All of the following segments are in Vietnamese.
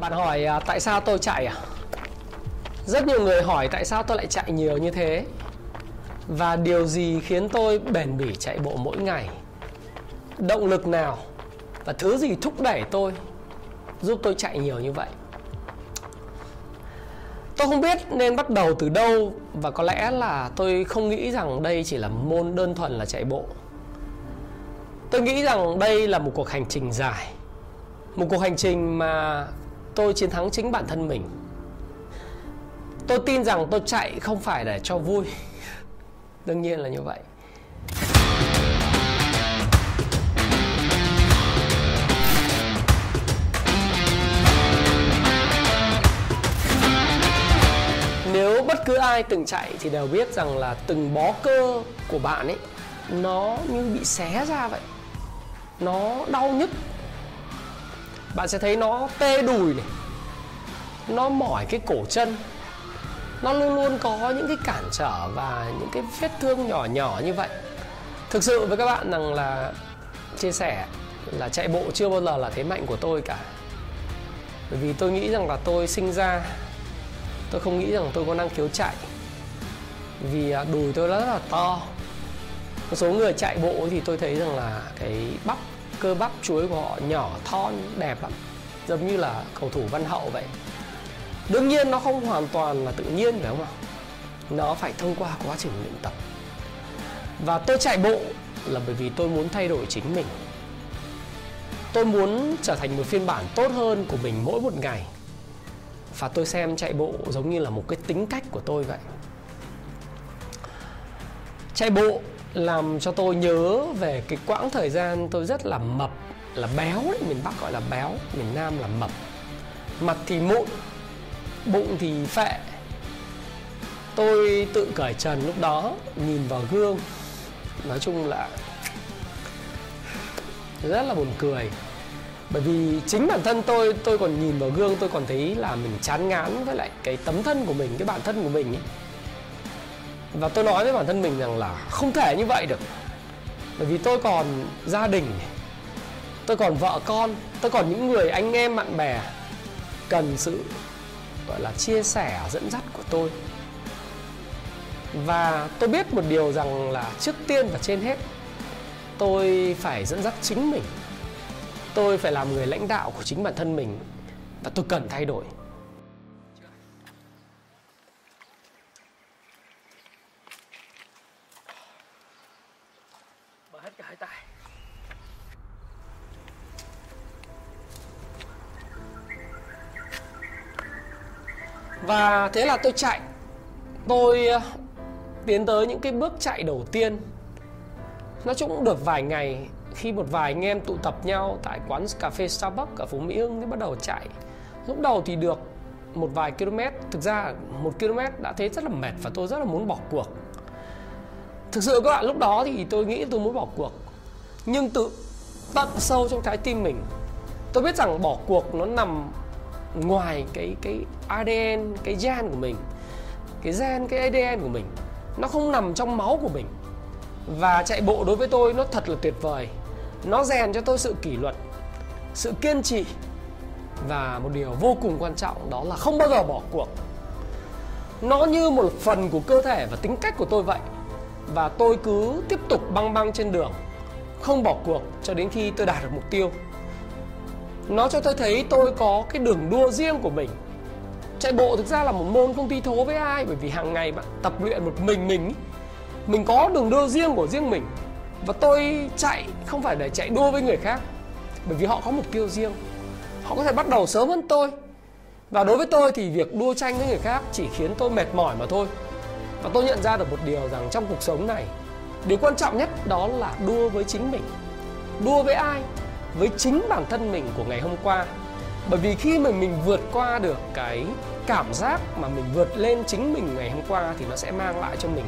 Bạn hỏi tại sao tôi chạy à? Rất nhiều người hỏi tại sao tôi lại chạy nhiều như thế, và điều gì khiến tôi bền bỉ chạy bộ mỗi ngày, động lực nào và thứ gì thúc đẩy tôi, giúp tôi chạy nhiều như vậy. Tôi không biết nên bắt đầu từ đâu, và có lẽ là tôi không nghĩ rằng đây chỉ là môn đơn thuần là chạy bộ. Tôi nghĩ rằng đây là một cuộc hành trình dài, một cuộc hành trình mà tôi chiến thắng chính bản thân mình. Tôi tin rằng tôi chạy không phải để cho vui. Đương nhiên là như vậy. Nếu bất cứ ai từng chạy thì đều biết rằng là từng bó cơ của bạn ấy nó như bị xé ra vậy. Nó đau nhức. Bạn sẽ thấy nó tê đùi này, nó mỏi cái cổ chân. Nó luôn luôn có những cái cản trở và những cái vết thương nhỏ nhỏ như vậy. Thực sự với các bạn rằng là chia sẻ là chạy bộ chưa bao giờ là thế mạnh của tôi cả. Bởi vì tôi nghĩ rằng là tôi sinh ra, tôi không nghĩ rằng tôi có năng khiếu chạy. Vì đùi tôi rất là to. Một số người chạy bộ thì tôi thấy rằng là cái bắp, cơ bắp chuối của họ nhỏ, thon, đẹp lắm. Giống như là cầu thủ Văn Hậu vậy. Đương nhiên nó không hoàn toàn là tự nhiên, phải không ạ? Nó phải thông qua quá trình luyện tập. Và tôi chạy bộ là bởi vì tôi muốn thay đổi chính mình. Tôi muốn trở thành một phiên bản tốt hơn của mình mỗi một ngày. Và tôi xem chạy bộ giống như là một cái tính cách của tôi vậy. Chạy bộ làm cho tôi nhớ về cái quãng thời gian tôi rất là mập, là béo đấy. Miền Bắc gọi là béo, miền Nam là mập. Mặt thì mụn, bụng thì phệ. Tôi tự cởi trần lúc đó, nhìn vào gương. Nói chung là rất là buồn cười. Bởi vì chính bản thân tôi còn nhìn vào gương, tôi còn thấy là mình chán ngán với lại cái tấm thân của mình, cái bản thân của mình ấy. Và tôi nói với bản thân mình rằng là không thể như vậy được. Bởi vì tôi còn gia đình, tôi còn vợ con, tôi còn những người anh em bạn bè cần sự gọi là chia sẻ, dẫn dắt của tôi. Và tôi biết một điều rằng là trước tiên và trên hết, tôi phải dẫn dắt chính mình. Tôi phải làm người lãnh đạo của chính bản thân mình. Và tôi cần thay đổi. Mở hết cả hai tay. Và thế là tôi chạy. Tôi tiến tới những cái bước chạy đầu tiên. Nó cũng được vài ngày, khi một vài anh em tụ tập nhau tại quán cà phê Starbucks ở phố Mỹ Hưng thì bắt đầu chạy. Lúc đầu thì được một vài km. Thực ra 1 km đã thấy rất là mệt và tôi rất là muốn bỏ cuộc. Thực sự các bạn, lúc đó thì tôi nghĩ tôi muốn bỏ cuộc. Nhưng từ tận sâu trong trái tim mình, tôi biết rằng bỏ cuộc nó nằm ngoài cái ADN, cái gen của mình. Cái gen, cái ADN của mình nó không nằm trong máu của mình. Và chạy bộ đối với tôi nó thật là tuyệt vời. Nó rèn cho tôi sự kỷ luật, sự kiên trì, và một điều vô cùng quan trọng đó là không bao giờ bỏ cuộc. Nó như một phần của cơ thể và tính cách của tôi vậy. Và tôi cứ tiếp tục băng băng trên đường, không bỏ cuộc cho đến khi tôi đạt được mục tiêu. Nó cho tôi thấy tôi có cái đường đua riêng của mình. Chạy bộ thực ra là một môn không thi thố với ai, bởi vì hàng ngày bạn tập luyện một mình. Mình có đường đua riêng của riêng mình. Và tôi chạy không phải để chạy đua với người khác, bởi vì họ có mục tiêu riêng. Họ có thể bắt đầu sớm hơn tôi. Và đối với tôi thì việc đua tranh với người khác chỉ khiến tôi mệt mỏi mà thôi. Và tôi nhận ra được một điều rằng trong cuộc sống này, điều quan trọng nhất đó là đua với chính mình. Đua với ai? Với chính bản thân mình của ngày hôm qua. Bởi vì khi mà mình vượt qua được cái cảm giác mà mình vượt lên chính mình ngày hôm qua, thì nó sẽ mang lại cho mình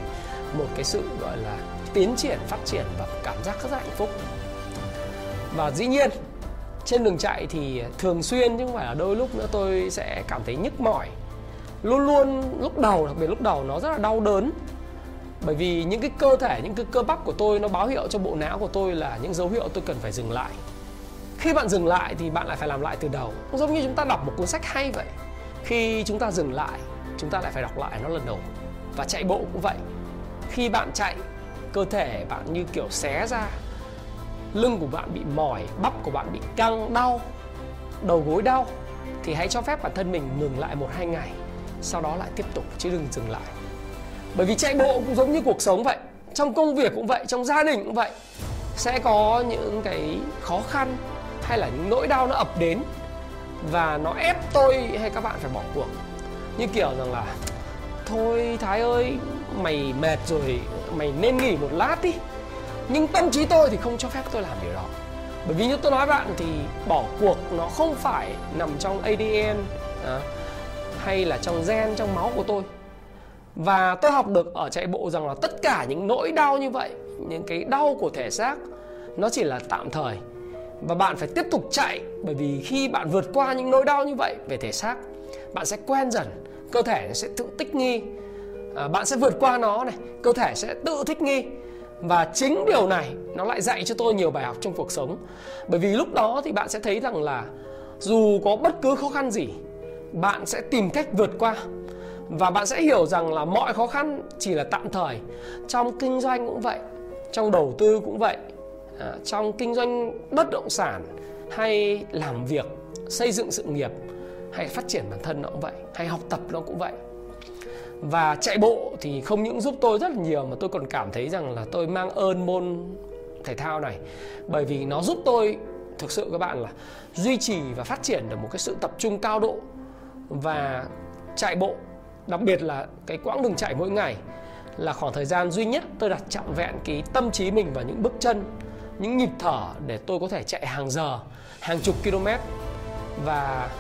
một cái sự gọi là tiến triển, phát triển và cảm giác rất là hạnh phúc. Và dĩ nhiên trên đường chạy thì thường xuyên, chứ không phải là đôi lúc nữa, tôi sẽ cảm thấy nhức mỏi. Luôn luôn lúc đầu, đặc biệt lúc đầu nó rất là đau đớn. Bởi vì những cái cơ thể, những cái cơ bắp của tôi nó báo hiệu cho bộ não của tôi là những dấu hiệu tôi cần phải dừng lại. Khi bạn dừng lại thì bạn lại phải làm lại từ đầu. Giống như chúng ta đọc một cuốn sách hay vậy, khi chúng ta dừng lại, chúng ta lại phải đọc lại nó lần đầu. Và chạy bộ cũng vậy. Khi bạn chạy, cơ thể bạn như kiểu xé ra, lưng của bạn bị mỏi, bắp của bạn bị căng, đau, đầu gối đau, thì hãy cho phép bản thân mình ngừng lại 1-2 ngày, sau đó lại tiếp tục, chứ đừng dừng lại. Bởi vì chạy bộ cũng giống như cuộc sống vậy, trong công việc cũng vậy, trong gia đình cũng vậy. Sẽ có những cái khó khăn hay là những nỗi đau nó ập đến và nó ép tôi hay các bạn phải bỏ cuộc. Như kiểu rằng là thôi Thái ơi, mày mệt rồi, mày nên nghỉ một lát đi. Nhưng tâm trí tôi thì không cho phép tôi làm điều đó. Bởi vì như tôi nói bạn thì bỏ cuộc nó không phải nằm trong ADN hay là trong gen, trong máu của tôi. Và tôi học được ở chạy bộ rằng là tất cả những nỗi đau như vậy, những cái đau của thể xác, nó chỉ là tạm thời. Và bạn phải tiếp tục chạy. Bởi vì khi bạn vượt qua những nỗi đau như vậy về thể xác, bạn sẽ quen dần, cơ thể sẽ tự thích nghi. Bạn sẽ vượt qua nó này, cơ thể sẽ tự thích nghi. Và chính điều này nó lại dạy cho tôi nhiều bài học trong cuộc sống. Bởi vì lúc đó thì bạn sẽ thấy rằng là dù có bất cứ khó khăn gì, bạn sẽ tìm cách vượt qua. Và bạn sẽ hiểu rằng là mọi khó khăn chỉ là tạm thời. Trong kinh doanh cũng vậy, trong đầu tư cũng vậy, trong kinh doanh bất động sản, hay làm việc, xây dựng sự nghiệp, hay phát triển bản thân nó cũng vậy, hay học tập nó cũng vậy. Và chạy bộ thì không những giúp tôi rất là nhiều, mà tôi còn cảm thấy rằng là tôi mang ơn môn thể thao này. Bởi vì nó giúp tôi thực sự các bạn là duy trì và phát triển được một cái sự tập trung cao độ. Và chạy bộ, đặc biệt là cái quãng đường chạy mỗi ngày, là khoảng thời gian duy nhất tôi đặt trọn vẹn cái tâm trí mình vào những bước chân, những nhịp thở để tôi có thể chạy hàng giờ, hàng chục km. Và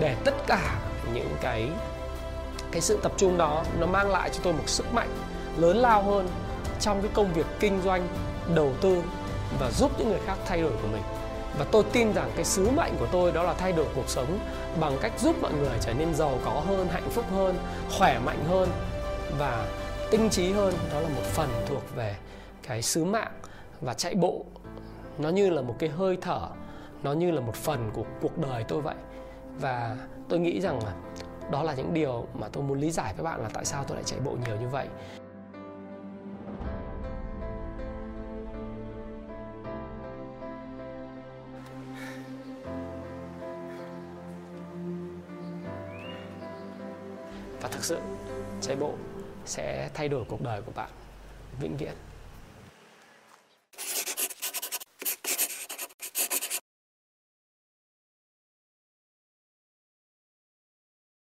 để tất cả những cái sự tập trung đó nó mang lại cho tôi một sức mạnh lớn lao hơn trong cái công việc kinh doanh, đầu tư và giúp những người khác thay đổi của mình. Và tôi tin rằng cái sứ mệnh của tôi đó là thay đổi cuộc sống bằng cách giúp mọi người trở nên giàu có hơn, hạnh phúc hơn, khỏe mạnh hơn và tinh trí hơn. Đó là một phần thuộc về cái sứ mạng. Và chạy bộ nó như là một cái hơi thở, nó như là một phần của cuộc đời tôi vậy. Và tôi nghĩ rằng là đó là những điều mà tôi muốn lý giải với bạn là tại sao tôi lại chạy bộ nhiều như vậy. Và thực sự chạy bộ sẽ thay đổi cuộc đời của bạn vĩnh viễn.